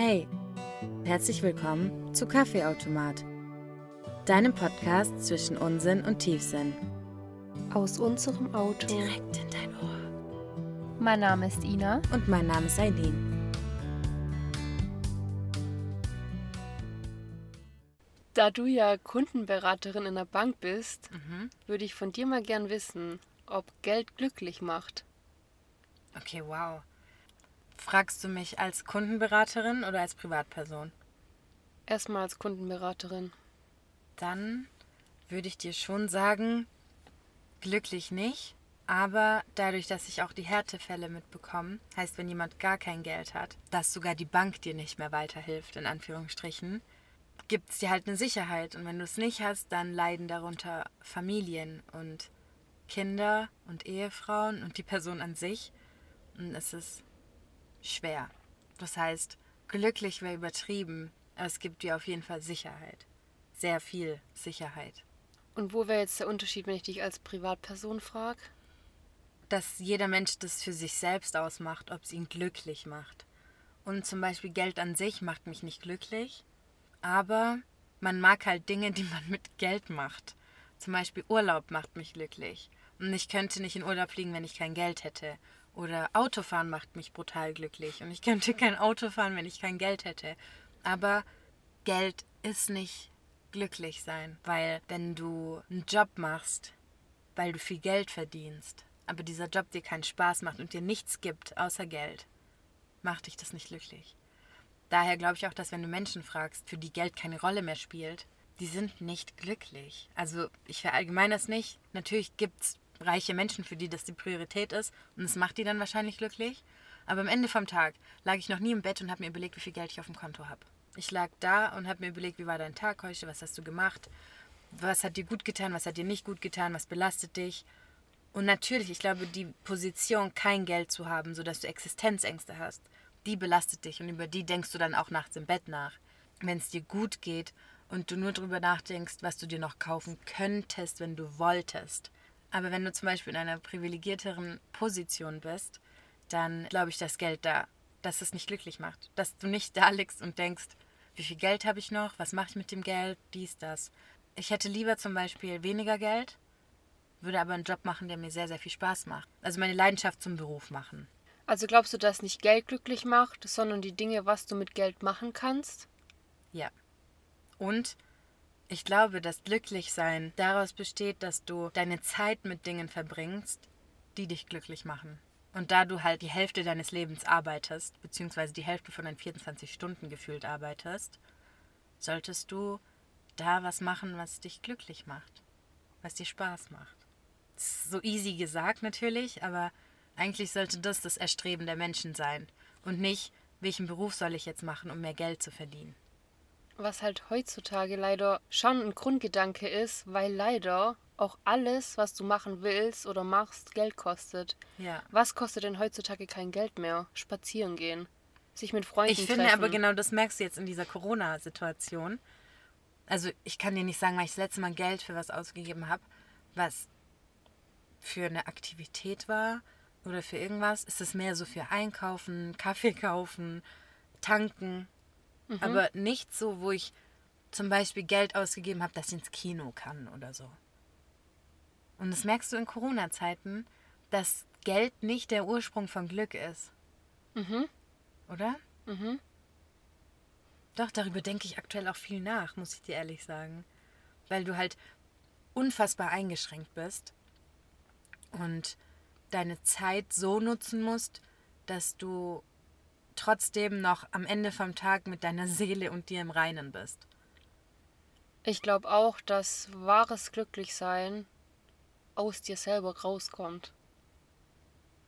Hey, herzlich willkommen zu Kaffeeautomat, deinem Podcast zwischen Unsinn und Tiefsinn. Aus unserem Auto. Direkt in dein Ohr. Mein Name ist Ina. Und mein Name ist Aileen. Da du ja Kundenberaterin in der Bank bist, würde ich von dir mal gern wissen, ob Geld glücklich macht. Okay, wow. Fragst du mich als Kundenberaterin oder als Privatperson? Erstmal als Kundenberaterin. Dann würde ich dir schon sagen, glücklich nicht, aber dadurch, dass ich auch die Härtefälle mitbekomme, heißt, wenn jemand gar kein Geld hat, dass sogar die Bank dir nicht mehr weiterhilft, in Anführungsstrichen, gibt es dir halt eine Sicherheit. Und wenn du es nicht hast, dann leiden darunter Familien und Kinder und Ehefrauen und die Person an sich. Und es ist schwer. Das heißt, glücklich wäre übertrieben, aber es gibt dir auf jeden Fall Sicherheit. Sehr viel Sicherheit. Und wo wäre jetzt der Unterschied, wenn ich dich als Privatperson frage? Dass jeder Mensch das für sich selbst ausmacht, ob es ihn glücklich macht. Und zum Beispiel Geld an sich macht mich nicht glücklich, aber man mag halt Dinge, die man mit Geld macht. Zum Beispiel Urlaub macht mich glücklich. Und ich könnte nicht in Urlaub fliegen, wenn ich kein Geld hätte. Oder Autofahren macht mich brutal glücklich. Und ich könnte kein Auto fahren, wenn ich kein Geld hätte. Aber Geld ist nicht glücklich sein. Weil wenn du einen Job machst, weil du viel Geld verdienst, aber dieser Job dir keinen Spaß macht und dir nichts gibt außer Geld, macht dich das nicht glücklich. Daher glaube ich auch, dass wenn du Menschen fragst, für die Geld keine Rolle mehr spielt, die sind nicht glücklich. Also ich verallgemeine das nicht. Natürlich gibt es reiche Menschen, für die das die Priorität ist und das macht die dann wahrscheinlich glücklich. Aber am Ende vom Tag lag ich noch nie im Bett und habe mir überlegt, wie viel Geld ich auf dem Konto habe. Ich lag da und habe mir überlegt, wie war dein Tag heute, was hast du gemacht, was hat dir gut getan, was hat dir nicht gut getan, was belastet dich. Und natürlich, ich glaube, die Position, kein Geld zu haben, sodass du Existenzängste hast, die belastet dich und über die denkst du dann auch nachts im Bett nach. Wenn es dir gut geht und du nur drüber nachdenkst, was du dir noch kaufen könntest, wenn du wolltest. Aber wenn du zum Beispiel in einer privilegierteren Position bist, dann glaube ich, dass Geld da, dass es nicht glücklich macht. Dass du nicht da liegst und denkst, wie viel Geld habe ich noch, was mache ich mit dem Geld, dies, das. Ich hätte lieber zum Beispiel weniger Geld, würde aber einen Job machen, der mir sehr, sehr viel Spaß macht. Also meine Leidenschaft zum Beruf machen. Also glaubst du, dass nicht Geld glücklich macht, sondern die Dinge, was du mit Geld machen kannst? Ja. Und ich glaube, dass Glücklichsein daraus besteht, dass du deine Zeit mit Dingen verbringst, die dich glücklich machen. Und da du halt die Hälfte deines Lebens arbeitest, beziehungsweise die Hälfte von deinen 24 Stunden gefühlt arbeitest, solltest du da was machen, was dich glücklich macht, was dir Spaß macht. Das ist so easy gesagt natürlich, aber eigentlich sollte das das Erstreben der Menschen sein und nicht, welchen Beruf soll ich jetzt machen, um mehr Geld zu verdienen. Was halt heutzutage leider schon ein Grundgedanke ist, weil leider auch alles, was du machen willst oder machst, Geld kostet. Ja. Was kostet denn heutzutage kein Geld mehr? Spazieren gehen, sich mit Freunden treffen. Ich finde aber genau, das merkst du jetzt in dieser Corona-Situation. Also ich kann dir nicht sagen, weil ich das letzte Mal Geld für was ausgegeben habe, was für eine Aktivität war oder für irgendwas. Ist es mehr so für Einkaufen, Kaffee kaufen, tanken. Aber nicht so, wo ich zum Beispiel Geld ausgegeben habe, dass ich ins Kino kann oder so. Und das merkst du in Corona-Zeiten, dass Geld nicht der Ursprung von Glück ist. Oder? Doch, darüber denke ich aktuell auch viel nach, muss ich dir ehrlich sagen. Weil du halt unfassbar eingeschränkt bist und deine Zeit so nutzen musst, dass du trotzdem noch am Ende vom Tag mit deiner Seele und dir im Reinen bist. Ich glaube auch, dass wahres Glücklichsein aus dir selber rauskommt.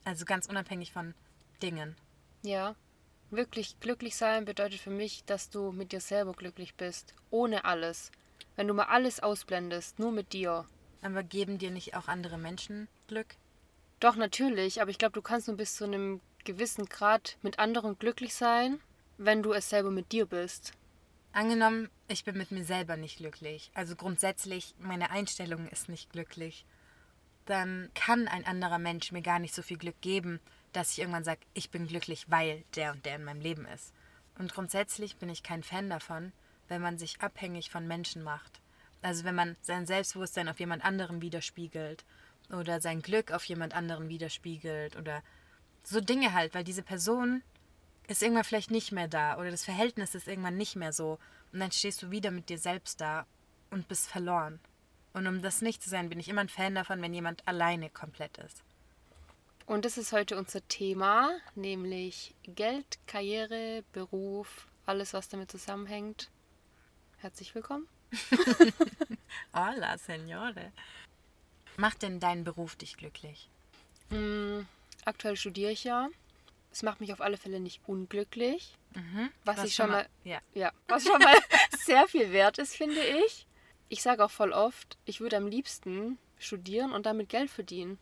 Also ganz unabhängig von Dingen. Ja, wirklich glücklich sein bedeutet für mich, dass du mit dir selber glücklich bist, ohne alles. Wenn du mal alles ausblendest, nur mit dir. Aber geben dir nicht auch andere Menschen Glück? Doch, natürlich, aber ich glaube, du kannst nur bis zu einem gewissen Grad mit anderen glücklich sein, wenn du es selber mit dir bist. Angenommen, ich bin mit mir selber nicht glücklich, also grundsätzlich meine Einstellung ist nicht glücklich, dann kann ein anderer Mensch mir gar nicht so viel Glück geben, dass ich irgendwann sage, ich bin glücklich, weil der und der in meinem Leben ist. Und grundsätzlich bin ich kein Fan davon, wenn man sich abhängig von Menschen macht. Also wenn man sein Selbstbewusstsein auf jemand anderem widerspiegelt oder sein Glück auf jemand anderen widerspiegelt oder so Dinge halt, weil diese Person ist irgendwann vielleicht nicht mehr da oder das Verhältnis ist irgendwann nicht mehr so und dann stehst du wieder mit dir selbst da und bist verloren. Und um das nicht zu sein, bin ich immer ein Fan davon, wenn jemand alleine komplett ist. Und das ist heute unser Thema, nämlich Geld, Karriere, Beruf, alles, was damit zusammenhängt. Herzlich willkommen. Hola, Signore. Macht denn dein Beruf dich glücklich? Aktuell studiere ich ja. Es macht mich auf alle Fälle nicht unglücklich, was schon mal sehr viel wert ist, finde ich. Ich sage auch voll oft, ich würde am liebsten studieren und damit Geld verdienen.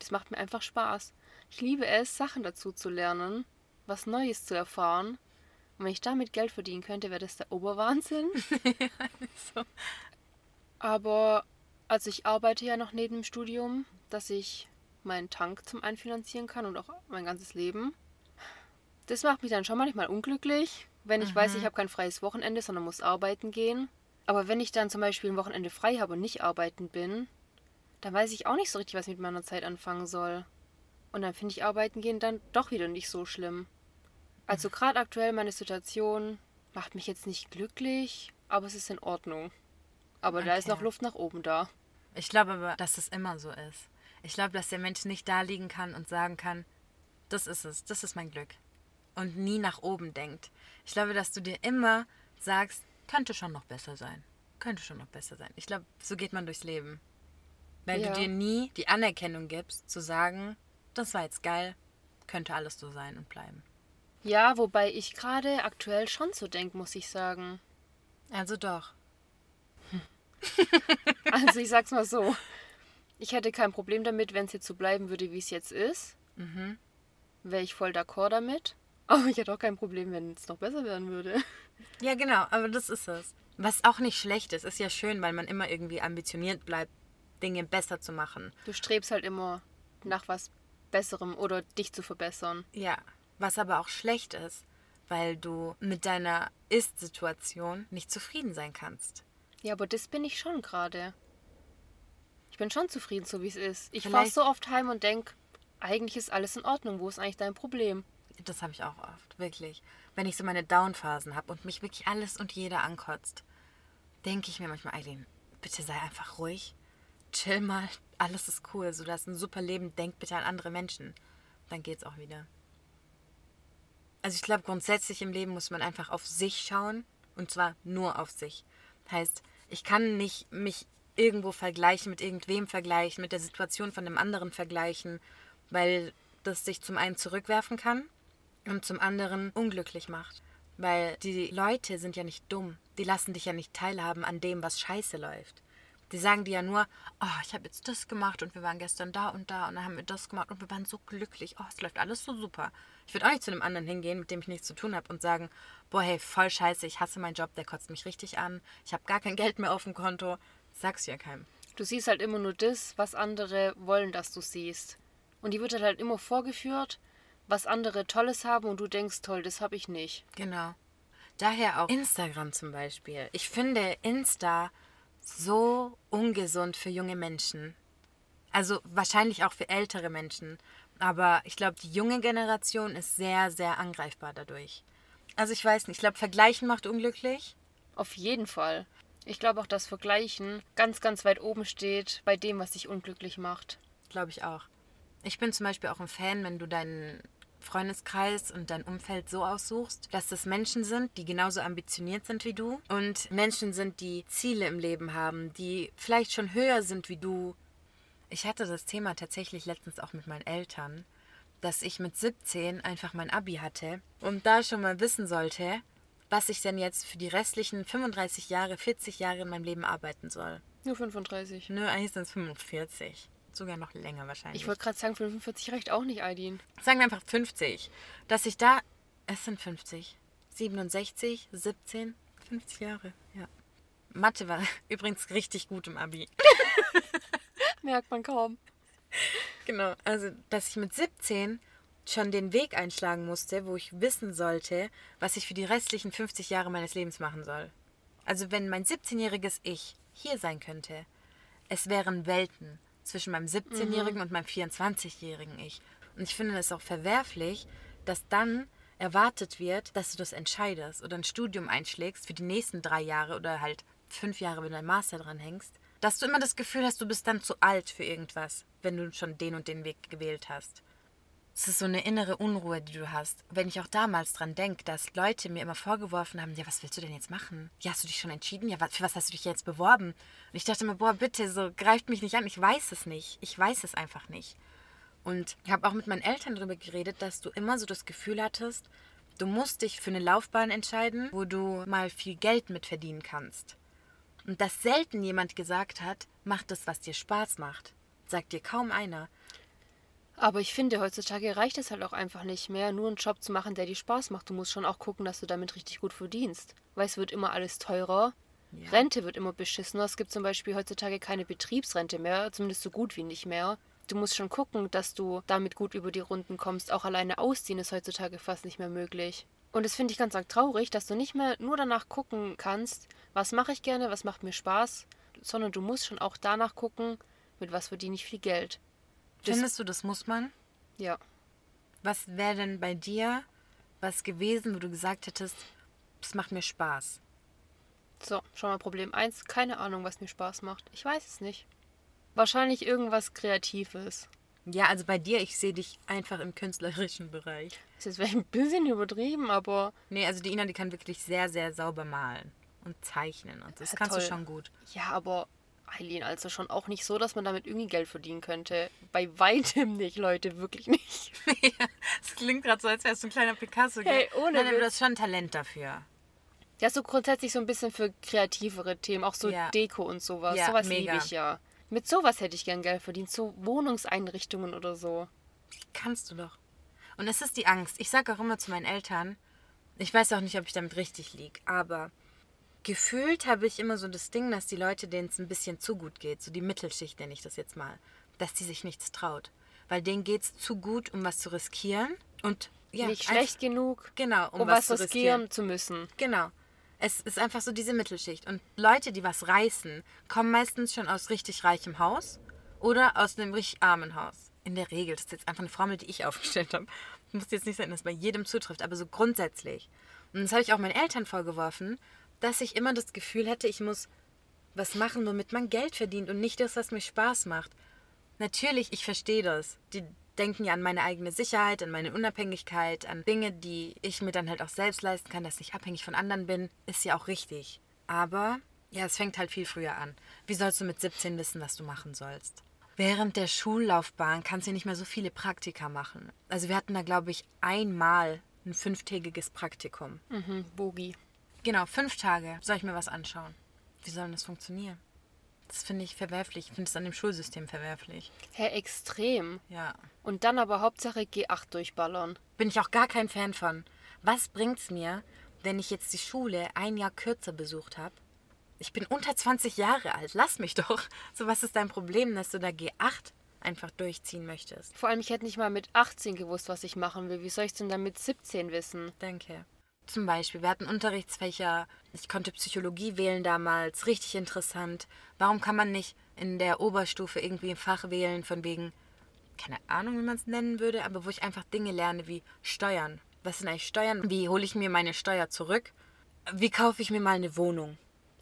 Das macht mir einfach Spaß. Ich liebe es, Sachen dazu zu lernen, was Neues zu erfahren. Und wenn ich damit Geld verdienen könnte, wäre das der Oberwahnsinn. Ja, so. Aber also ich arbeite ja noch neben dem Studium, dass ich meinen Tank zum Einfinanzieren kann und auch mein ganzes Leben. Das macht mich dann schon manchmal unglücklich, wenn ich weiß, ich habe kein freies Wochenende, sondern muss arbeiten gehen. Aber wenn ich dann zum Beispiel ein Wochenende frei habe und nicht arbeiten bin, dann weiß ich auch nicht so richtig, was ich mit meiner Zeit anfangen soll. Und dann finde ich arbeiten gehen dann doch wieder nicht so schlimm. Also gerade aktuell meine Situation macht mich jetzt nicht glücklich, aber es ist in Ordnung. Aber okay, Da ist noch Luft nach oben da. Ich glaube aber, dass es immer so ist. Ich glaube, dass der Mensch nicht da liegen kann und sagen kann, das ist es, das ist mein Glück. Und nie nach oben denkt. Ich glaube, dass du dir immer sagst, könnte schon noch besser sein. Ich glaube, so geht man durchs Leben. Weil du dir nie die Anerkennung gibst, zu sagen, das war jetzt geil, könnte alles so sein und bleiben. Ja, wobei ich gerade aktuell schon so denke, muss ich sagen. Also doch. Also ich sag's mal so. Ich hätte kein Problem damit, wenn es jetzt so bleiben würde, wie es jetzt ist. Mhm. Wäre ich voll d'accord damit. Aber ich hätte auch kein Problem, wenn es noch besser werden würde. Ja, genau, aber das ist es. Was auch nicht schlecht ist, ist ja schön, weil man immer irgendwie ambitioniert bleibt, Dinge besser zu machen. Du strebst halt immer nach was Besserem oder dich zu verbessern. Ja, was aber auch schlecht ist, weil du mit deiner Ist-Situation nicht zufrieden sein kannst. Ja, aber das bin ich schon gerade. Ich bin schon zufrieden, so wie es ist. Ich fahre so oft heim und denke, eigentlich ist alles in Ordnung. Wo ist eigentlich dein Problem? Das habe ich auch oft, wirklich. Wenn ich so meine Down-Phasen habe und mich wirklich alles und jeder ankotzt, denke ich mir manchmal, Eileen, bitte sei einfach ruhig. Chill mal, alles ist cool, so, du hast ein super Leben, denk bitte an andere Menschen. Dann geht's auch wieder. Also ich glaube, grundsätzlich im Leben muss man einfach auf sich schauen und zwar nur auf sich. Heißt, ich kann nicht mich irgendwo vergleichen, mit irgendwem vergleichen, mit der Situation von einem anderen vergleichen, weil das dich zum einen zurückwerfen kann und zum anderen unglücklich macht. Weil die Leute sind ja nicht dumm, die lassen dich ja nicht teilhaben an dem, was scheiße läuft. Die sagen dir ja nur, oh, ich habe jetzt das gemacht und wir waren gestern da und dann haben wir das gemacht und wir waren so glücklich. Oh, es läuft alles so super. Ich würde auch nicht zu einem anderen hingehen, mit dem ich nichts zu tun habe und sagen, boah, hey, voll scheiße, ich hasse meinen Job, der kotzt mich richtig an, ich habe gar kein Geld mehr auf dem Konto. Das sagst du ja keinem. Du siehst halt immer nur das, was andere wollen, dass du siehst. Und die wird halt immer vorgeführt, was andere Tolles haben und du denkst, toll, das habe ich nicht. Genau. Daher auch Instagram zum Beispiel. Ich finde Insta so ungesund für junge Menschen. Also wahrscheinlich auch für ältere Menschen. Aber ich glaube, die junge Generation ist sehr, sehr angreifbar dadurch. Also ich weiß nicht, ich glaube, Vergleichen macht unglücklich. Auf jeden Fall. Ich glaube auch, dass Vergleichen ganz, ganz weit oben steht bei dem, was dich unglücklich macht. Glaube ich auch. Ich bin zum Beispiel auch ein Fan, wenn du deinen Freundeskreis und dein Umfeld so aussuchst, dass das Menschen sind, die genauso ambitioniert sind wie du und Menschen sind, die Ziele im Leben haben, die vielleicht schon höher sind wie du. Ich hatte das Thema tatsächlich letztens auch mit meinen Eltern, dass ich mit 17 einfach mein Abi hatte und da schon mal wissen sollte, was ich denn jetzt für die restlichen 35 Jahre, 40 Jahre in meinem Leben arbeiten soll. Nur 35. Nö, eigentlich sind es 45. Sogar noch länger wahrscheinlich. Ich wollte gerade sagen, 45 reicht auch nicht, Aidin. Sagen wir einfach 50. Dass ich da... Es sind 50. 67, 17, 50 Jahre. Ja. Mathe war übrigens richtig gut im Abi. Merkt man kaum. Genau. Also, dass ich mit 17 schon den Weg einschlagen musste, wo ich wissen sollte, was ich für die restlichen 50 Jahre meines Lebens machen soll. Also wenn mein 17-jähriges Ich hier sein könnte, es wären Welten zwischen meinem 17-jährigen und meinem 24-jährigen Ich. Und ich finde es auch verwerflich, dass dann erwartet wird, dass du das entscheidest oder ein Studium einschlägst für die nächsten 3 Jahre oder halt 5 Jahre, wenn du ein Master dran hängst, dass du immer das Gefühl hast, du bist dann zu alt für irgendwas, wenn du schon den und den Weg gewählt hast. Es ist so eine innere Unruhe, die du hast. Wenn ich auch damals dran denke, dass Leute mir immer vorgeworfen haben, ja, was willst du denn jetzt machen? Ja, hast du dich schon entschieden? Ja, für was hast du dich jetzt beworben? Und ich dachte mir, boah, bitte, so greift mich nicht an. Ich weiß es nicht. Ich weiß es einfach nicht. Und ich habe auch mit meinen Eltern darüber geredet, dass du immer so das Gefühl hattest, du musst dich für eine Laufbahn entscheiden, wo du mal viel Geld mit verdienen kannst. Und dass selten jemand gesagt hat, mach das, was dir Spaß macht. Sagt dir kaum einer. Aber ich finde, heutzutage reicht es halt auch einfach nicht mehr, nur einen Job zu machen, der dir Spaß macht. Du musst schon auch gucken, dass du damit richtig gut verdienst. Weil es wird immer alles teurer, ja. Rente wird immer beschissener. Es gibt zum Beispiel heutzutage keine Betriebsrente mehr, zumindest so gut wie nicht mehr. Du musst schon gucken, dass du damit gut über die Runden kommst. Auch alleine ausziehen ist heutzutage fast nicht mehr möglich. Und das finde ich ganz traurig, dass du nicht mehr nur danach gucken kannst, was mache ich gerne, was macht mir Spaß, sondern du musst schon auch danach gucken, mit was verdiene ich viel Geld. Findest du, das muss man? Ja. Was wäre denn bei dir was gewesen, wo du gesagt hättest, das macht mir Spaß? So, schon mal Problem 1. Keine Ahnung, was mir Spaß macht. Ich weiß es nicht. Wahrscheinlich irgendwas Kreatives. Ja, also bei dir, ich sehe dich einfach im künstlerischen Bereich. Das ist vielleicht ein bisschen übertrieben, aber... Nee, also die Ina, die kann wirklich sehr, sehr sauber malen und zeichnen. Und das kannst du schon gut. Ja, aber... Eileen, also schon auch nicht so, dass man damit irgendwie Geld verdienen könnte. Bei weitem nicht, Leute, wirklich nicht. Ja, das klingt gerade so, als wärst du ein kleiner Picasso. Hey, ohne Witz. Du hast schon Talent dafür. Ja, so grundsätzlich so ein bisschen für kreativere Themen, auch so ja. Deko und sowas. Ja, sowas liebe ich ja. Mit sowas hätte ich gern Geld verdient, so Wohnungseinrichtungen oder so. Kannst du doch. Und es ist die Angst. Ich sage auch immer zu meinen Eltern, ich weiß auch nicht, ob ich damit richtig liege, aber... Gefühlt habe ich immer so das Ding, dass die Leute, denen es ein bisschen zu gut geht, so die Mittelschicht nenne ich das jetzt mal, dass die sich nichts traut. Weil denen geht es zu gut, um was zu riskieren und... Ja, nicht schlecht genug, genau, um was riskieren zu müssen. Genau. Es ist einfach so diese Mittelschicht. Und Leute, die was reißen, kommen meistens schon aus richtig reichem Haus oder aus einem richtig armen Haus. In der Regel. Das ist jetzt einfach eine Formel, die ich aufgestellt habe. Das muss jetzt nicht sein, dass es bei jedem zutrifft, aber so grundsätzlich. Und das habe ich auch meinen Eltern vorgeworfen, dass ich immer das Gefühl hatte, ich muss was machen, womit man Geld verdient und nicht das, was mir Spaß macht. Natürlich, ich verstehe das. Die denken ja an meine eigene Sicherheit, an meine Unabhängigkeit, an Dinge, die ich mir dann halt auch selbst leisten kann, dass ich abhängig von anderen bin. Ist ja auch richtig. Aber, ja, es fängt halt viel früher an. Wie sollst du mit 17 wissen, was du machen sollst? Während der Schullaufbahn kannst du nicht mehr so viele Praktika machen. Also wir hatten da, glaube ich, einmal ein 5-tägiges Praktikum. Bogi. Genau, 5 Tage. Soll ich mir was anschauen? Wie soll das funktionieren? Das finde ich verwerflich. Ich finde es an dem Schulsystem verwerflich. Hä, extrem. Ja. Und dann aber Hauptsache G8 durchballern. Bin ich auch gar kein Fan von. Was bringt's mir, wenn ich jetzt die Schule ein Jahr kürzer besucht habe? Ich bin unter 20 Jahre alt. Lass mich doch. So, was ist dein Problem, dass du da G8 einfach durchziehen möchtest? Vor allem, ich hätte nicht mal mit 18 gewusst, was ich machen will. Wie soll ich es denn dann mit 17 wissen? Danke. Zum Beispiel, wir hatten Unterrichtsfächer, ich konnte Psychologie wählen damals, richtig interessant. Warum kann man nicht in der Oberstufe irgendwie ein Fach wählen, von wegen, keine Ahnung, wie man es nennen würde, aber wo ich einfach Dinge lerne wie Steuern. Was sind eigentlich Steuern? Wie hole ich mir meine Steuer zurück? Wie kaufe ich mir mal eine Wohnung?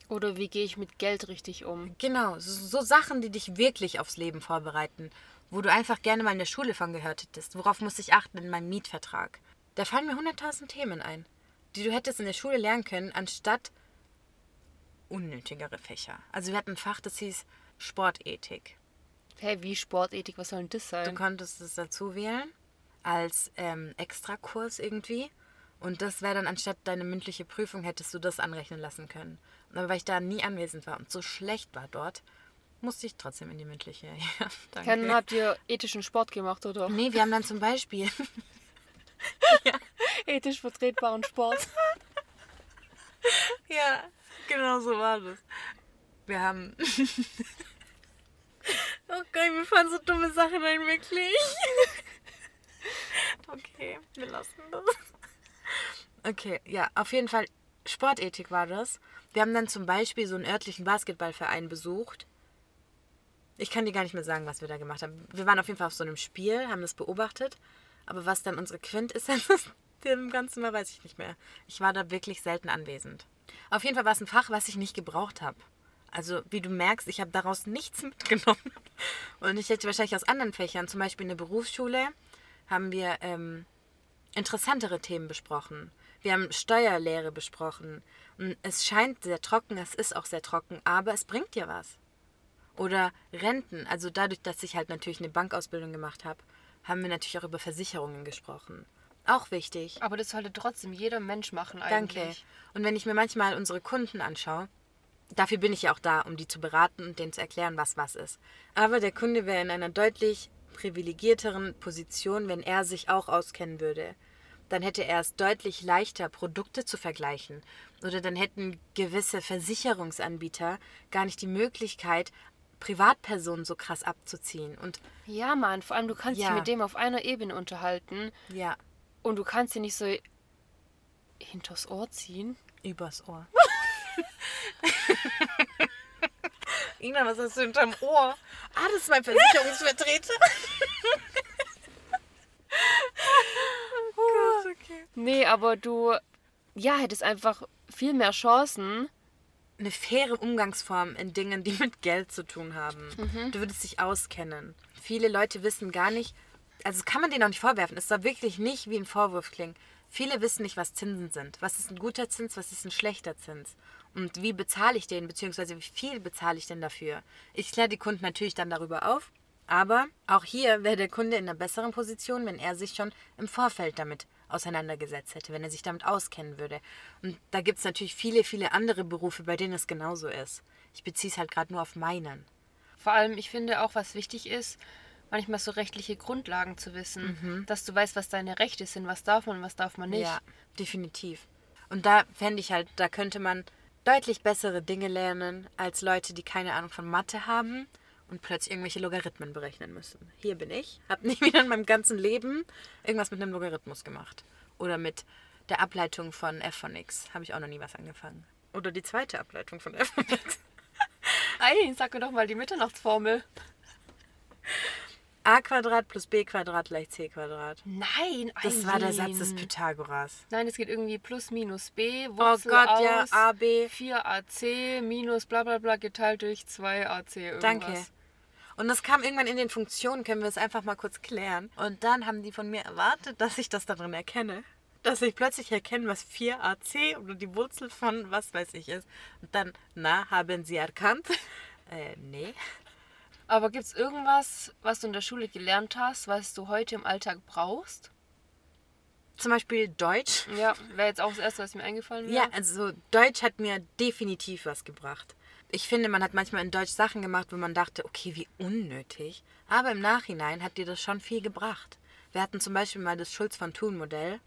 Oder wie gehe ich mit Geld richtig um? Genau, so Sachen, die dich wirklich aufs Leben vorbereiten, wo du einfach gerne mal in der Schule von gehört hättest. Worauf muss ich achten in meinem Mietvertrag? Da fallen mir 100.000 Themen ein, die du hättest in der Schule lernen können, anstatt unnötigere Fächer. Also wir hatten ein Fach, das hieß Sportethik. Hä, wie Sportethik? Was soll denn das sein? Du konntest es dazu wählen, als Extrakurs irgendwie. Und das wäre dann, anstatt deine mündliche Prüfung, hättest du das anrechnen lassen können. Aber weil ich da nie anwesend war und so schlecht war dort, musste ich trotzdem in die mündliche. Ja, danke. Dann habt ihr ethischen Sport gemacht, oder? Nee, wir haben dann zum Beispiel... Ja. Ethisch vertretbaren Sport. Ja, genau so war das. Wir haben... Oh Gott, mir fallen so dumme Sachen ein, wirklich. Oh okay, wir lassen das. Okay, ja, auf jeden Fall, Sportethik war das. Wir haben dann zum Beispiel so einen örtlichen Basketballverein besucht. Ich kann dir gar nicht mehr sagen, was wir da gemacht haben. Wir waren auf jeden Fall auf so einem Spiel, haben das beobachtet. Aber was dann unsere Quintessenz ist, dem Ganzen mal weiß ich nicht mehr. Ich war da wirklich selten anwesend. Auf jeden Fall war es ein Fach, was ich nicht gebraucht habe. Also wie du merkst, ich habe daraus nichts mitgenommen. Und ich hätte wahrscheinlich aus anderen Fächern, zum Beispiel in der Berufsschule, haben wir interessantere Themen besprochen. Wir haben Steuerlehre besprochen. Und es scheint sehr trocken, es ist auch sehr trocken, aber es bringt dir was. Oder Renten. Also dadurch, dass ich halt natürlich eine Bankausbildung gemacht habe, haben wir natürlich auch über Versicherungen gesprochen. Auch wichtig. Aber das sollte trotzdem jeder Mensch machen eigentlich. Danke. Und wenn ich mir manchmal unsere Kunden anschaue, dafür bin ich ja auch da, um die zu beraten und denen zu erklären, was was ist. Aber der Kunde wäre in einer deutlich privilegierteren Position, wenn er sich auch auskennen würde. Dann hätte er es deutlich leichter, Produkte zu vergleichen. Oder dann hätten gewisse Versicherungsanbieter gar nicht die Möglichkeit, Privatpersonen so krass abzuziehen. Und ja, Mann, vor allem du kannst dich mit dem auf einer Ebene unterhalten. Ja. Und du kannst ihn nicht so hinters Ohr ziehen. Übers Ohr. Ina, was hast du hinterm Ohr? Ah, das ist mein Versicherungsvertreter. Oh Gott, okay. Nee, aber du hättest einfach viel mehr Chancen. Eine faire Umgangsform in Dingen, die mit Geld zu tun haben. Mhm. Du würdest dich auskennen. Viele Leute wissen gar nicht, also kann man denen auch nicht vorwerfen, es soll wirklich nicht wie ein Vorwurf klingen. Viele wissen nicht, was Zinsen sind. Was ist ein guter Zins, was ist ein schlechter Zins? Und wie bezahle ich den, beziehungsweise wie viel bezahle ich denn dafür? Ich kläre die Kunden natürlich dann darüber auf, aber auch hier wäre der Kunde in einer besseren Position, wenn er sich schon im Vorfeld damit auseinandergesetzt hätte, wenn er sich damit auskennen würde. Und da gibt es natürlich viele, viele andere Berufe, bei denen es genauso ist. Ich beziehe es halt gerade nur auf meinen. Vor allem, ich finde auch, was wichtig ist, manchmal so rechtliche Grundlagen zu wissen, dass du weißt, was deine Rechte sind, was darf man nicht. Ja, definitiv. Und da fände ich halt, da könnte man deutlich bessere Dinge lernen, als Leute, die keine Ahnung von Mathe haben und plötzlich irgendwelche Logarithmen berechnen müssen. Hier bin ich, habe nicht wieder in meinem ganzen Leben irgendwas mit einem Logarithmus gemacht. Oder mit der Ableitung von f von x. Habe ich auch noch nie was angefangen. Oder die zweite Ableitung von f von x. Ei, sag mir doch mal die Mitternachtsformel. a² plus b² gleich c². Nein, das war der Satz des Pythagoras. Nein, es geht irgendwie plus minus b, Wurzel aus ja, ab 4ac minus bla bla bla geteilt durch 2ac irgendwas. Danke. Und das kam irgendwann in den Funktionen, können wir es einfach mal kurz klären. Und dann haben die von mir erwartet, dass ich das darin erkenne. Dass ich plötzlich erkenne, was 4ac oder die Wurzel von was weiß ich ist. Und dann, na, haben sie erkannt? Nee. Aber gibt es irgendwas, was du in der Schule gelernt hast, was du heute im Alltag brauchst? Zum Beispiel Deutsch. Ja, wäre jetzt auch das Erste, was mir eingefallen wäre. Ja, also Deutsch hat mir definitiv was gebracht. Ich finde, man hat manchmal in Deutsch Sachen gemacht, wo man dachte, okay, wie unnötig. Aber im Nachhinein hat dir das schon viel gebracht. Wir hatten zum Beispiel mal das Schulz von Thun-Modell.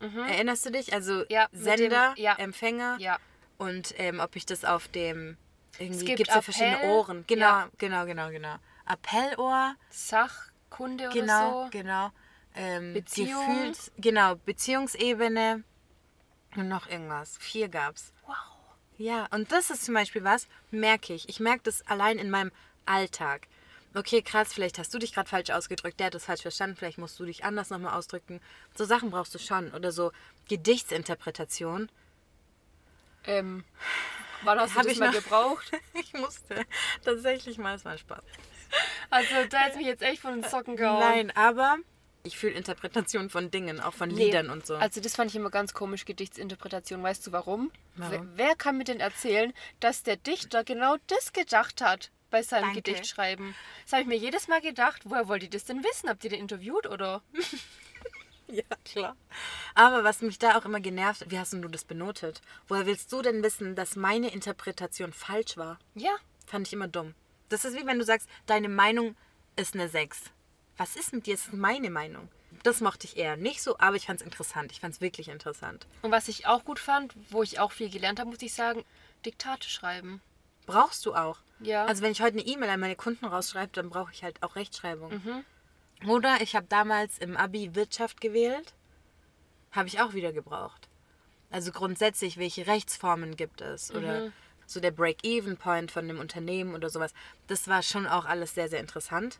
Erinnerst du dich? Also ja, Sender, Empfänger und ob ich das auf dem... Irgendwie gibt es ja verschiedene Ohren. Genau, genau. Appellohr. Sachkunde oder so. Genau. Beziehung. Gefühls, Beziehungsebene. Und noch irgendwas. 4 gab's. Wow. Ja, und das ist zum Beispiel was, merke ich. Ich merke das allein in meinem Alltag. Okay, krass, vielleicht hast du dich gerade falsch ausgedrückt, der hat das falsch verstanden, vielleicht musst du dich anders nochmal ausdrücken. So Sachen brauchst du schon. Oder so Gedichtsinterpretation. Wann hast du das mal gebraucht? Ich musste. Tatsächlich mal, es war Spaß. Also da hat mich jetzt echt von den Socken gehauen. Nein, aber ich fühle Interpretation von Dingen, auch von Liedern und so. Also das fand ich immer ganz komisch, Gedichtsinterpretation. Weißt du warum? Wer kann mir denn erzählen, dass der Dichter genau das gedacht hat bei seinem Gedichtschreiben? Das habe ich mir jedes Mal gedacht. Woher wollt ihr das denn wissen? Habt ihr den interviewt oder... Ja, klar. Aber was mich da auch immer genervt hat, wie hast denn du das benotet? Woher willst du denn wissen, dass meine Interpretation falsch war? Ja. Fand ich immer dumm. Das ist wie wenn du sagst, deine Meinung ist eine 6. Was ist mit dir? Das ist meine Meinung. Das mochte ich eher nicht so, aber ich fand es interessant. Ich fand es wirklich interessant. Und was ich auch gut fand, wo ich auch viel gelernt habe, muss ich sagen, Diktate schreiben. Brauchst du auch. Ja. Also wenn ich heute eine E-Mail an meine Kunden rausschreibe, dann brauche ich halt auch Rechtschreibung. Oder ich habe damals im Abi Wirtschaft gewählt, habe ich auch wieder gebraucht. Also grundsätzlich, welche Rechtsformen gibt es oder so der Break-Even-Point von dem Unternehmen oder sowas. Das war schon auch alles sehr, sehr interessant.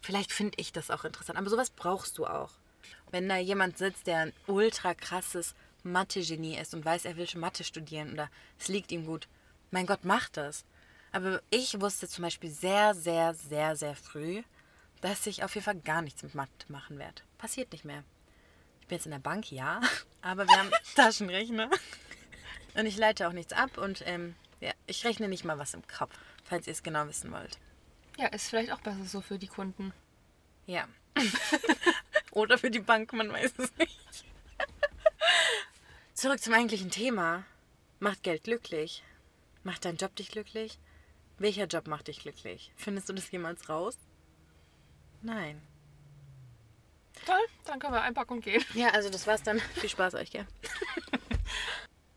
Vielleicht finde ich das auch interessant, aber sowas brauchst du auch. Wenn da jemand sitzt, der ein ultra krasses Mathe-Genie ist und weiß, er will schon Mathe studieren oder es liegt ihm gut, mein Gott, mach das. Aber ich wusste zum Beispiel sehr, sehr, sehr, sehr früh, dass ich auf jeden Fall gar nichts mit Mathe machen werde. Passiert nicht mehr. Ich bin jetzt in der Bank, ja, aber wir haben Taschenrechner. Und ich leite auch nichts ab und ja, ich rechne nicht mal was im Kopf, falls ihr es genau wissen wollt. Ja, ist vielleicht auch besser so für die Kunden. Ja. Oder für die Bank, man weiß es nicht. Zurück zum eigentlichen Thema. Macht Geld glücklich? Macht dein Job dich glücklich? Welcher Job macht dich glücklich? Findest du das jemals raus? Nein. Toll, dann können wir einpacken und gehen. Ja, also das war's dann. Viel Spaß euch, gell?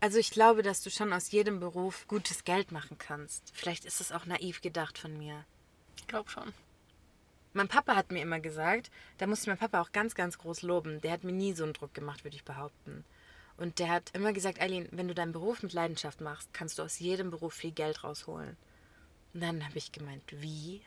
Also ich glaube, dass du schon aus jedem Beruf gutes Geld machen kannst. Vielleicht ist es auch naiv gedacht von mir. Ich glaube schon. Mein Papa hat mir immer gesagt, da musste ich meinen Papa auch ganz, ganz groß loben. Der hat mir nie so einen Druck gemacht, würde ich behaupten. Und der hat immer gesagt, Eileen, wenn du deinen Beruf mit Leidenschaft machst, kannst du aus jedem Beruf viel Geld rausholen. Und dann habe ich gemeint, wie?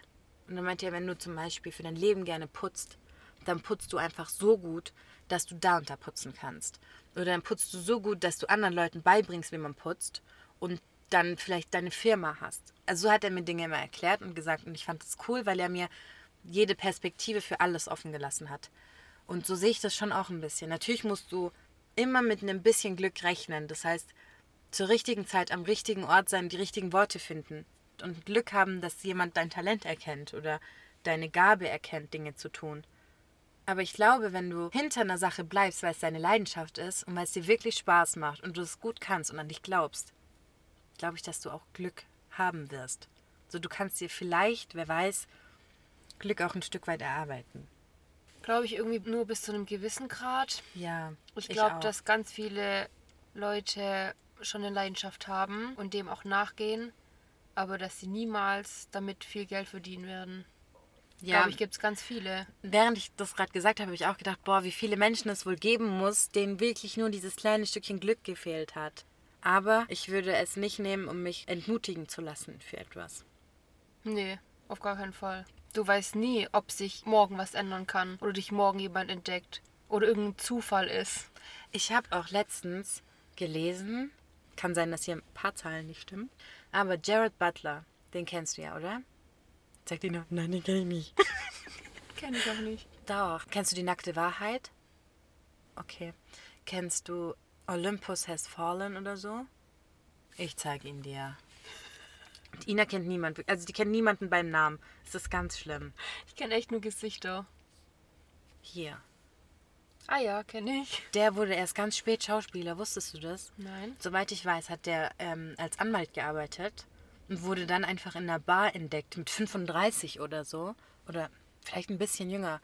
Und dann meinte er, wenn du zum Beispiel für dein Leben gerne putzt, dann putzt du einfach so gut, dass du da und da putzen kannst. Oder dann putzt du so gut, dass du anderen Leuten beibringst, wie man putzt und dann vielleicht deine Firma hast. Also so hat er mir Dinge immer erklärt und gesagt und ich fand das cool, weil er mir jede Perspektive für alles offen gelassen hat. Und so sehe ich das schon auch ein bisschen. Natürlich musst du immer mit einem bisschen Glück rechnen. Das heißt, zur richtigen Zeit am richtigen Ort sein, die richtigen Worte finden und Glück haben, dass jemand dein Talent erkennt oder deine Gabe erkennt, Dinge zu tun. Aber ich glaube, wenn du hinter einer Sache bleibst, weil es deine Leidenschaft ist und weil es dir wirklich Spaß macht und du es gut kannst und an dich glaubst, glaube ich, dass du auch Glück haben wirst. So, du kannst dir vielleicht, wer weiß, Glück auch ein Stück weit erarbeiten. Glaube ich irgendwie nur bis zu einem gewissen Grad. Ja, ich glaube, dass ganz viele Leute schon eine Leidenschaft haben und dem auch nachgehen, aber dass sie niemals damit viel Geld verdienen werden. Ja. Glaube ich, gibt es ganz viele. Während ich das gerade gesagt habe, habe ich auch gedacht, boah, wie viele Menschen es wohl geben muss, denen wirklich nur dieses kleine Stückchen Glück gefehlt hat. Aber ich würde es nicht nehmen, um mich entmutigen zu lassen für etwas. Nee, auf gar keinen Fall. Du weißt nie, ob sich morgen was ändern kann oder dich morgen jemand entdeckt oder irgendein Zufall ist. Ich habe auch letztens gelesen, kann sein, dass hier ein paar Zahlen nicht stimmen, aber Jared Butler, den kennst du ja, oder? Sag dir noch, nein, den kenne ich nicht. Kenne ich auch nicht. Doch. Kennst du die nackte Wahrheit? Okay. Kennst du Olympus Has Fallen oder so? Ich zeige ihn dir. Und Ina kennt niemanden, also die kennt niemanden beim Namen. Das ist ganz schlimm. Ich kenne echt nur Gesichter. Hier. Ah ja, kenne ich. Der wurde erst ganz spät Schauspieler, wusstest du das? Nein. Soweit ich weiß, hat der als Anwalt gearbeitet und wurde dann einfach in einer Bar entdeckt mit 35 oder so. Oder vielleicht ein bisschen jünger.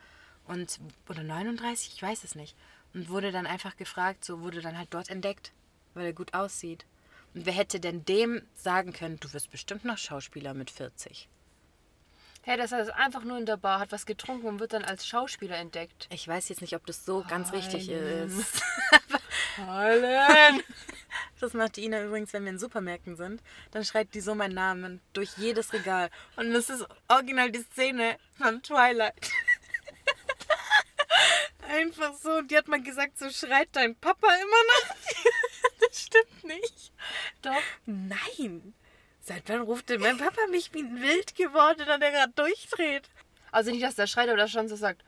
Oder 39, ich weiß es nicht. Und wurde dann einfach gefragt, so wurde dann halt dort entdeckt, weil er gut aussieht. Und wer hätte denn dem sagen können, du wirst bestimmt noch Schauspieler mit 40? Hey, das heißt einfach nur in der Bar, hat was getrunken und wird dann als Schauspieler entdeckt. Ich weiß jetzt nicht, ob das so ganz richtig ist. Helen! Das macht die Ina übrigens, wenn wir in Supermärkten sind. Dann schreibt die so meinen Namen durch jedes Regal. Und das ist original die Szene von Twilight. Einfach so. Und die hat mal gesagt, so schreit dein Papa immer nach dir. Das stimmt nicht. Doch. Nein. Seit wann ruft denn mein Papa mich wie ein Wild geworden, wenn er gerade durchdreht? Also nicht, dass der schreit, aber der schon so sagt,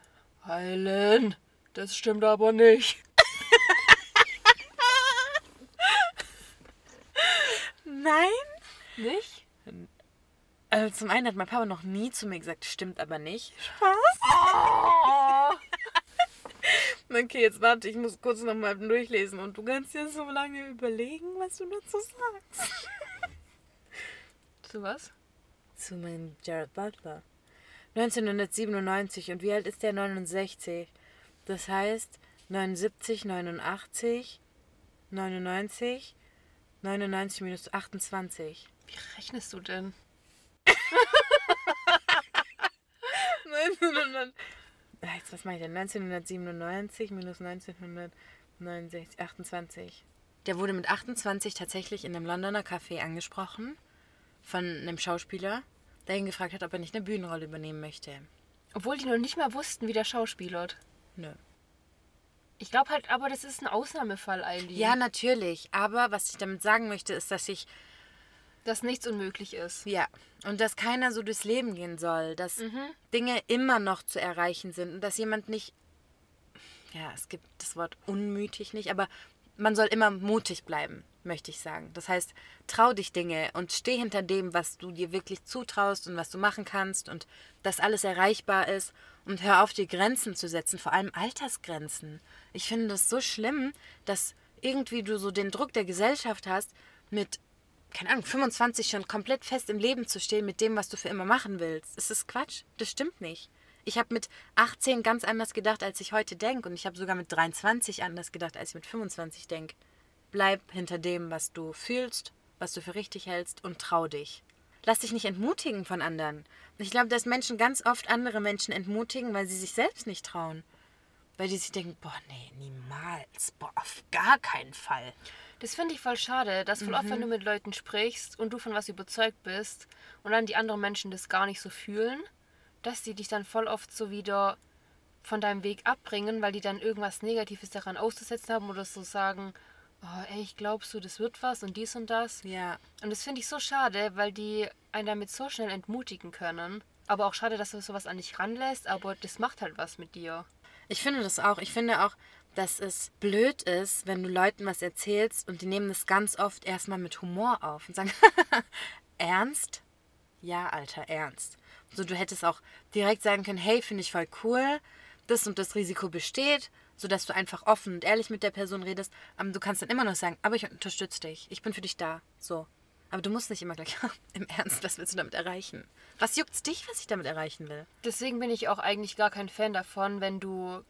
Helen, das stimmt aber nicht. Nein? Nicht? Also zum einen hat mein Papa noch nie zu mir gesagt, stimmt aber nicht. Spaß. Oh. Okay, jetzt warte, ich muss kurz nochmal durchlesen und du kannst dir so lange überlegen, was du dazu sagst. Zu was? Zu meinem Jared Butler. 1997 und wie alt ist der? 69. Das heißt 79, 89, 99, 99 minus 28. Wie rechnest du denn? jetzt, was mache ich denn? 1997 minus 1969, 28. Der wurde mit 28 tatsächlich in einem Londoner Café angesprochen von einem Schauspieler, der ihn gefragt hat, ob er nicht eine Bühnenrolle übernehmen möchte. Obwohl die noch nicht mal wussten, wie der schauspielert. Nö. Ich glaube halt, aber das ist ein Ausnahmefall, eigentlich. Ja, natürlich. Aber was ich damit sagen möchte, ist, dass ich... Dass nichts unmöglich ist. Ja. Und dass keiner so durchs Leben gehen soll. Dass Dinge immer noch zu erreichen sind. Und dass jemand nicht... Ja, es gibt das Wort unmütig nicht, aber man soll immer mutig bleiben, möchte ich sagen. Das heißt, trau dich Dinge und steh hinter dem, was du dir wirklich zutraust und was du machen kannst und dass alles erreichbar ist und hör auf, dir Grenzen zu setzen, vor allem Altersgrenzen. Ich finde das so schlimm, dass irgendwie du so den Druck der Gesellschaft hast, mit, keine Ahnung, 25 schon komplett fest im Leben zu stehen mit dem, was du für immer machen willst. Das ist Quatsch, das stimmt nicht. Ich habe mit 18 ganz anders gedacht, als ich heute denke. Und ich habe sogar mit 23 anders gedacht, als ich mit 25 denke. Bleib hinter dem, was du fühlst, was du für richtig hältst und trau dich. Lass dich nicht entmutigen von anderen. Und ich glaube, dass Menschen ganz oft andere Menschen entmutigen, weil sie sich selbst nicht trauen. Weil die sich denken, boah, nee, niemals, boah, auf gar keinen Fall. Das finde ich voll schade, dass voll oft, wenn du mit Leuten sprichst und du von was überzeugt bist und dann die anderen Menschen das gar nicht so fühlen, dass die dich dann voll oft so wieder von deinem Weg abbringen, weil die dann irgendwas Negatives daran auszusetzen haben oder so sagen, oh ey, ich glaube so, das wird was und dies und das. Ja. Und das finde ich so schade, weil die einen damit so schnell entmutigen können. Aber auch schade, dass du sowas an dich ranlässt, aber das macht halt was mit dir. Ich finde das auch. Ich finde auch, dass es blöd ist, wenn du Leuten was erzählst und die nehmen das ganz oft erstmal mit Humor auf und sagen, ernst? Ja, Alter, ernst. So, du hättest auch direkt sagen können, hey, finde ich voll cool, das und das Risiko besteht, sodass du einfach offen und ehrlich mit der Person redest. Aber du kannst dann immer noch sagen, aber ich unterstütze dich, ich bin für dich da, so. Aber du musst nicht immer gleich, im Ernst, was willst du damit erreichen? Was juckt's dich, was ich damit erreichen will? Deswegen bin ich auch eigentlich gar kein Fan davon, wenn du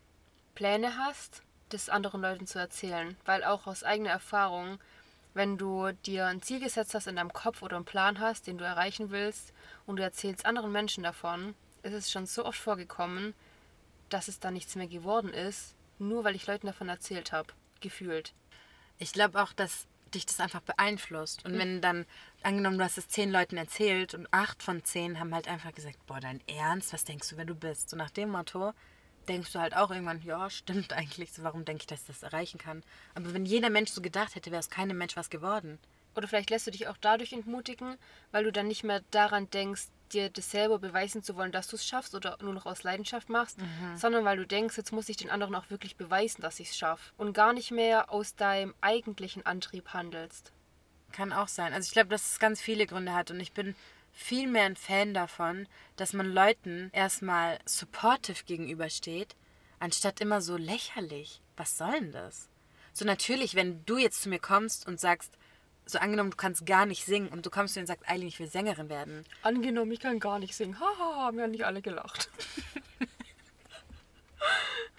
Pläne hast, das anderen Leuten zu erzählen. Weil auch aus eigener Erfahrung, wenn du dir ein Ziel gesetzt hast in deinem Kopf oder einen Plan hast, den du erreichen willst und du erzählst anderen Menschen davon, ist es schon so oft vorgekommen, dass es dann nichts mehr geworden ist, nur weil ich Leuten davon erzählt habe, gefühlt. Ich glaube auch, dass dich das einfach beeinflusst. Und wenn dann, angenommen, du hast es 10 Leuten erzählt und 8 von 10 haben halt einfach gesagt, boah, dein Ernst, was denkst du, wer du bist? So nach dem Motto denkst du halt auch irgendwann, ja, stimmt eigentlich, so, warum denke ich, dass ich das erreichen kann? Aber wenn jeder Mensch so gedacht hätte, wäre aus keinem Mensch was geworden. Oder vielleicht lässt du dich auch dadurch entmutigen, weil du dann nicht mehr daran denkst, dir das selber beweisen zu wollen, dass du es schaffst oder nur noch aus Leidenschaft machst, sondern weil du denkst, jetzt muss ich den anderen auch wirklich beweisen, dass ich es schaffe und gar nicht mehr aus deinem eigentlichen Antrieb handelst. Kann auch sein. Also ich glaube, dass es ganz viele Gründe hat und ich bin viel mehr ein Fan davon, dass man Leuten erstmal supportive gegenübersteht, anstatt immer so lächerlich. Was soll denn das? So natürlich, wenn du jetzt zu mir kommst und sagst, so angenommen, du kannst gar nicht singen und du kommst zu mir und sagst, Eileen, ich will Sängerin werden. Angenommen, ich kann gar nicht singen. Haha, haben ja nicht alle gelacht.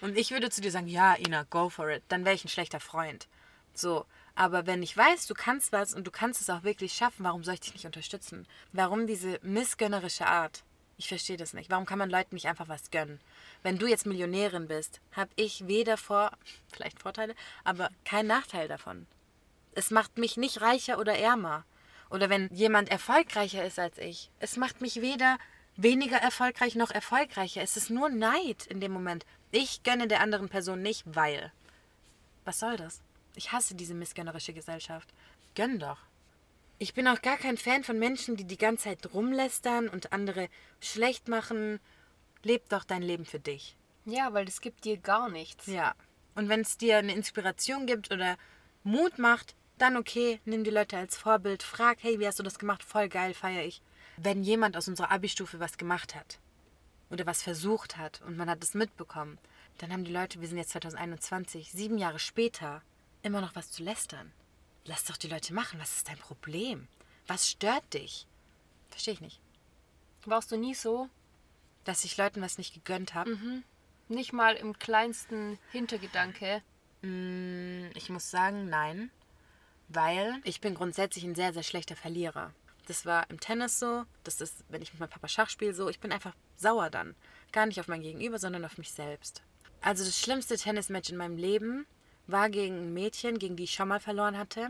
Und ich würde zu dir sagen, ja, Ina, go for it. Dann wäre ich ein schlechter Freund. So. Aber wenn ich weiß, du kannst was und du kannst es auch wirklich schaffen, warum soll ich dich nicht unterstützen? Warum diese missgönnerische Art? Ich verstehe das nicht. Warum kann man Leuten nicht einfach was gönnen? Wenn du jetzt Millionärin bist, habe ich weder vielleicht Vorteile, aber keinen Nachteil davon. Es macht mich nicht reicher oder ärmer. Oder wenn jemand erfolgreicher ist als ich, es macht mich weder weniger erfolgreich noch erfolgreicher. Es ist nur Neid in dem Moment. Ich gönne der anderen Person nicht, weil. Was soll das? Ich hasse diese missgönnerische Gesellschaft. Gönn doch. Ich bin auch gar kein Fan von Menschen, die ganze Zeit rumlästern und andere schlecht machen. Leb doch dein Leben für dich. Ja, weil es gibt dir gar nichts. Ja. Und wenn es dir eine Inspiration gibt oder Mut macht, dann okay, nimm die Leute als Vorbild. Frag, hey, wie hast du das gemacht? Voll geil, feiere ich. Wenn jemand aus unserer Abi-Stufe was gemacht hat oder was versucht hat und man hat es mitbekommen, dann haben die Leute, wir sind jetzt 2021, 7 Jahre später, immer noch was zu lästern. Lass doch die Leute machen. Was ist dein Problem? Was stört dich? Verstehe ich nicht. Warst du nie so, dass ich Leuten was nicht gegönnt habe? Nicht mal im kleinsten Hintergedanke? Ich muss sagen, nein. Weil ich bin grundsätzlich ein sehr, sehr schlechter Verlierer. Das war im Tennis so. Das ist, wenn ich mit meinem Papa Schach spiele, so. Ich bin einfach sauer dann. Gar nicht auf mein Gegenüber, sondern auf mich selbst. Also das schlimmste Tennismatch in meinem Leben war gegen ein Mädchen, gegen die ich schon mal verloren hatte.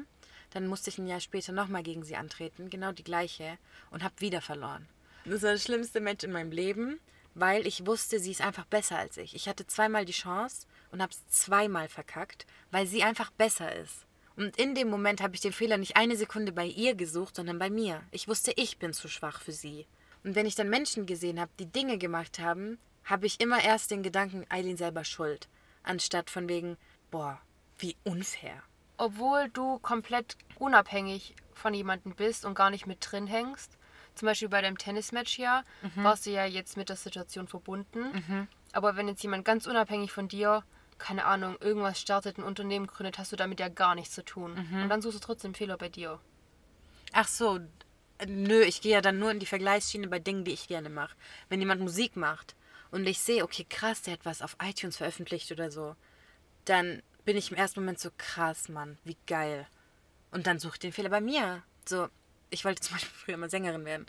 Dann musste ich ein Jahr später nochmal gegen sie antreten, genau die gleiche, und habe wieder verloren. Das war das schlimmste Match in meinem Leben, weil ich wusste, sie ist einfach besser als ich. Ich hatte zweimal die Chance und habe es zweimal verkackt, weil sie einfach besser ist. Und in dem Moment habe ich den Fehler nicht eine Sekunde bei ihr gesucht, sondern bei mir. Ich wusste, ich bin zu schwach für sie. Und wenn ich dann Menschen gesehen habe, die Dinge gemacht haben, habe ich immer erst den Gedanken, Eileen selber schuld, anstatt von wegen, boah, wie unfair. Obwohl du komplett unabhängig von jemandem bist und gar nicht mit drin hängst, zum Beispiel bei deinem Tennismatch warst du ja jetzt mit der Situation verbunden, aber wenn jetzt jemand ganz unabhängig von dir, keine Ahnung, irgendwas startet, ein Unternehmen gründet, hast du damit ja gar nichts zu tun. Und dann suchst du trotzdem Fehler bei dir. Ach so, nö, ich gehe ja dann nur in die Vergleichsschiene bei Dingen, die ich gerne mache. Wenn jemand Musik macht und ich sehe, okay, krass, der hat was auf iTunes veröffentlicht oder so, dann bin ich im ersten Moment so, krass, Mann, wie geil. Und dann suche ich den Fehler bei mir. So, ich wollte zum Beispiel früher mal Sängerin werden.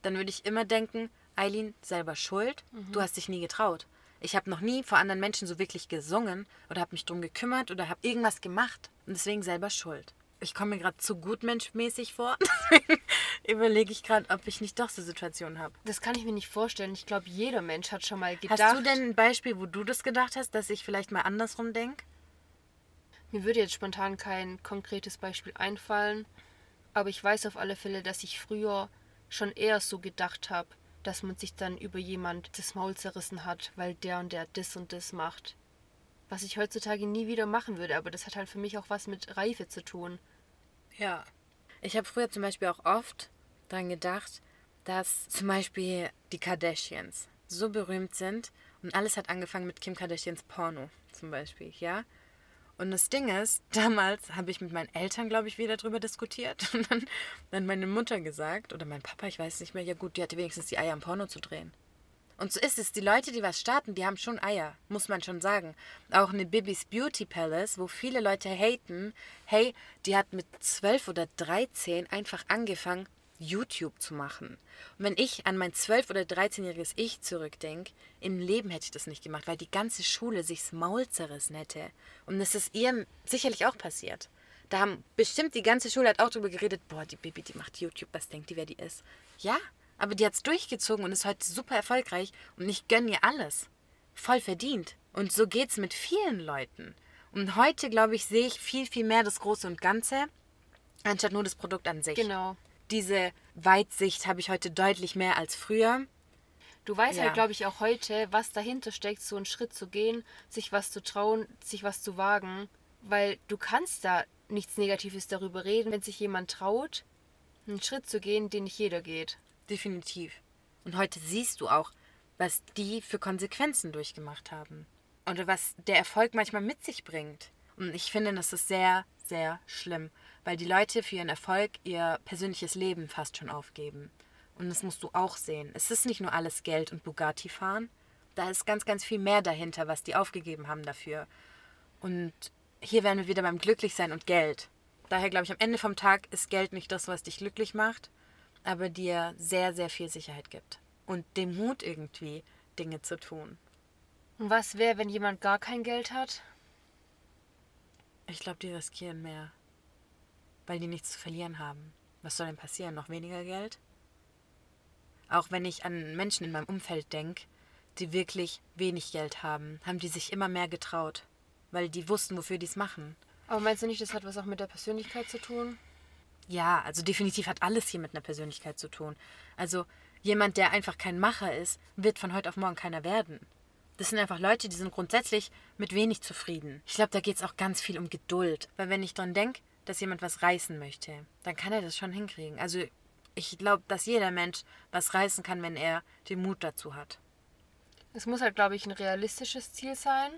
Dann würde ich immer denken, Eileen, selber schuld, du hast dich nie getraut. Ich habe noch nie vor anderen Menschen so wirklich gesungen oder habe mich drum gekümmert oder habe irgendwas gemacht und deswegen selber schuld. Ich komme mir gerade zu gutmenschmäßig vor, deswegen überlege ich gerade, ob ich nicht doch so Situationen habe. Das kann ich mir nicht vorstellen. Ich glaube, jeder Mensch hat schon mal gedacht. Hast du denn ein Beispiel, wo du das gedacht hast, dass ich vielleicht mal andersrum denke? Mir würde jetzt spontan kein konkretes Beispiel einfallen, aber ich weiß auf alle Fälle, dass ich früher schon eher so gedacht habe, dass man sich dann über jemand das Maul zerrissen hat, weil der und das macht. Was ich heutzutage nie wieder machen würde, aber das hat halt für mich auch was mit Reife zu tun. Ja. Ich habe früher zum Beispiel auch oft daran gedacht, dass zum Beispiel die Kardashians so berühmt sind und alles hat angefangen mit Kim Kardashians Porno zum Beispiel, ja. Und das Ding ist, damals habe ich mit meinen Eltern, glaube ich, wieder drüber diskutiert und dann meine Mutter gesagt oder mein Papa, ich weiß nicht mehr, ja gut, die hatte wenigstens die Eier, am Porno zu drehen. Und so ist es, die Leute, die was starten, die haben schon Eier, muss man schon sagen. Auch eine Bibis Beauty Palace, wo viele Leute haten, hey, die hat mit 12 oder 13 einfach angefangen, YouTube zu machen. Und wenn ich an mein 12- oder 13-jähriges Ich zurückdenke, im Leben hätte ich das nicht gemacht, weil die ganze Schule sich's Maul zerrissen hätte. Und das ist ihr sicherlich auch passiert. Da haben bestimmt die ganze Schule hat auch drüber geredet, boah, die Bibi, die macht YouTube, was denkt die, wer die ist? Ja, aber die hat's durchgezogen und ist heute super erfolgreich und ich gönne ihr alles. Voll verdient. Und so geht's mit vielen Leuten. Und heute, glaube ich, sehe ich viel, viel mehr das Große und Ganze, anstatt nur das Produkt an sich. Genau. Diese Weitsicht habe ich heute deutlich mehr als früher. Du weißt ja halt, glaube ich, auch heute, was dahinter steckt, so einen Schritt zu gehen, sich was zu trauen, sich was zu wagen. Weil du kannst da nichts Negatives darüber reden, wenn sich jemand traut, einen Schritt zu gehen, den nicht jeder geht. Definitiv. Und heute siehst du auch, was die für Konsequenzen durchgemacht haben. Oder was der Erfolg manchmal mit sich bringt. Und ich finde, das ist sehr, sehr schlimm. Weil die Leute für ihren Erfolg ihr persönliches Leben fast schon aufgeben. Und das musst du auch sehen. Es ist nicht nur alles Geld und Bugatti fahren. Da ist ganz, ganz viel mehr dahinter, was die aufgegeben haben dafür. Und hier wären wir wieder beim Glücklichsein und Geld. Daher glaube ich, am Ende vom Tag ist Geld nicht das, was dich glücklich macht, aber dir sehr, sehr viel Sicherheit gibt. Und den Mut irgendwie, Dinge zu tun. Und was wäre, wenn jemand gar kein Geld hat? Ich glaube, die riskieren mehr. Weil die nichts zu verlieren haben. Was soll denn passieren? Noch weniger Geld? Auch wenn ich an Menschen in meinem Umfeld denke, die wirklich wenig Geld haben, haben die sich immer mehr getraut, weil die wussten, wofür die es machen. Aber meinst du nicht, das hat was auch mit der Persönlichkeit zu tun? Ja, also definitiv hat alles hier mit einer Persönlichkeit zu tun. Also jemand, der einfach kein Macher ist, wird von heute auf morgen keiner werden. Das sind einfach Leute, die sind grundsätzlich mit wenig zufrieden. Ich glaube, da geht es auch ganz viel um Geduld. Weil wenn ich dran denke, dass jemand was reißen möchte, dann kann er das schon hinkriegen. Also ich glaube, dass jeder Mensch was reißen kann, wenn er den Mut dazu hat. Es muss halt, glaube ich, ein realistisches Ziel sein.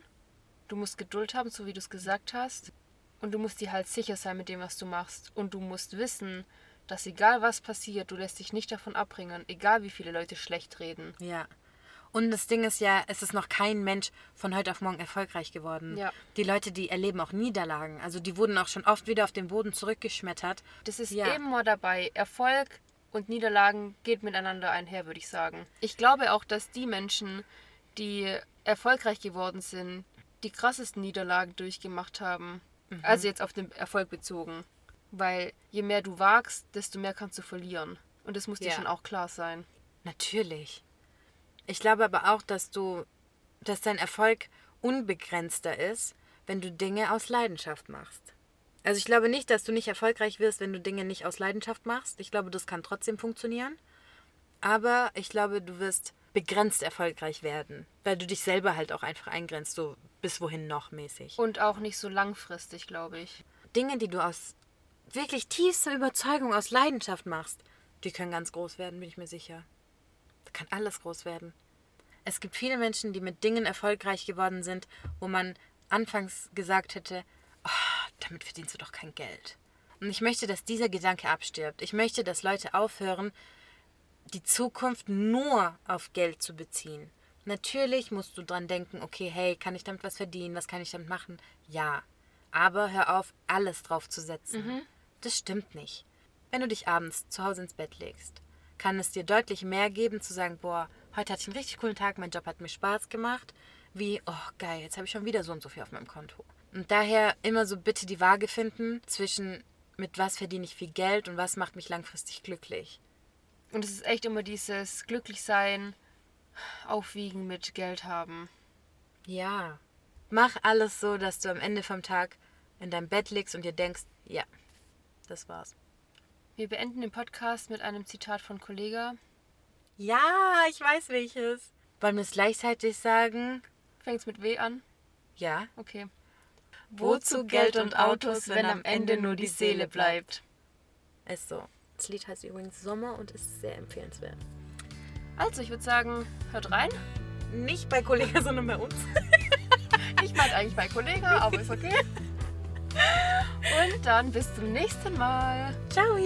Du musst Geduld haben, so wie du es gesagt hast. Und du musst dir halt sicher sein mit dem, was du machst. Und du musst wissen, dass egal was passiert, du lässt dich nicht davon abbringen, egal wie viele Leute schlecht reden. Ja. Und das Ding ist ja, es ist noch kein Mensch von heute auf morgen erfolgreich geworden. Ja. Die Leute, die erleben auch Niederlagen. Also die wurden auch schon oft wieder auf den Boden zurückgeschmettert. Das ist immer dabei. Erfolg und Niederlagen geht miteinander einher, würde ich sagen. Ich glaube auch, dass die Menschen, die erfolgreich geworden sind, die krassesten Niederlagen durchgemacht haben. Mhm. Also jetzt auf den Erfolg bezogen. Weil je mehr du wagst, desto mehr kannst du verlieren. Und das muss dir schon auch klar sein. Natürlich. Ich glaube aber auch, dass dein Erfolg unbegrenzter ist, wenn du Dinge aus Leidenschaft machst. Also ich glaube nicht, dass du nicht erfolgreich wirst, wenn du Dinge nicht aus Leidenschaft machst. Ich glaube, das kann trotzdem funktionieren. Aber ich glaube, du wirst begrenzt erfolgreich werden, weil du dich selber halt auch einfach eingrenzt, so bis wohin noch mäßig. Und auch nicht so langfristig, glaube ich. Dinge, die du aus wirklich tiefster Überzeugung, aus Leidenschaft machst, die können ganz groß werden, bin ich mir sicher. Da kann alles groß werden. Es gibt viele Menschen, die mit Dingen erfolgreich geworden sind, wo man anfangs gesagt hätte, oh, damit verdienst du doch kein Geld. Und ich möchte, dass dieser Gedanke abstirbt. Ich möchte, dass Leute aufhören, die Zukunft nur auf Geld zu beziehen. Natürlich musst du dran denken, okay, hey, kann ich damit was verdienen? Was kann ich damit machen? Ja, aber hör auf, alles drauf zu setzen. Mhm. Das stimmt nicht. Wenn du dich abends zu Hause ins Bett legst, kann es dir deutlich mehr geben, zu sagen, boah, heute hatte ich einen richtig coolen Tag, mein Job hat mir Spaß gemacht, wie, oh geil, jetzt habe ich schon wieder so und so viel auf meinem Konto. Und daher immer so bitte die Waage finden zwischen, mit was verdiene ich viel Geld und was macht mich langfristig glücklich. Und es ist echt immer dieses Glücklichsein aufwiegen mit Geld haben. Ja. Mach alles so, dass du am Ende vom Tag in deinem Bett liegst und dir denkst, ja, das war's. Wir beenden den Podcast mit einem Zitat von Kollegah. Ja, ich weiß welches. Wollen wir es gleichzeitig sagen? Fängt's mit W an? Ja. Okay. Wozu Geld und Autos, wenn am Ende nur die Seele bleibt? Ist so. Das Lied heißt übrigens Sommer und ist sehr empfehlenswert. Also, ich würde sagen, hört rein. Nicht bei Kollegah, sondern bei uns. Ich meinte eigentlich bei Kollegah, aber ist okay. Und dann bis zum nächsten Mal. Ciao.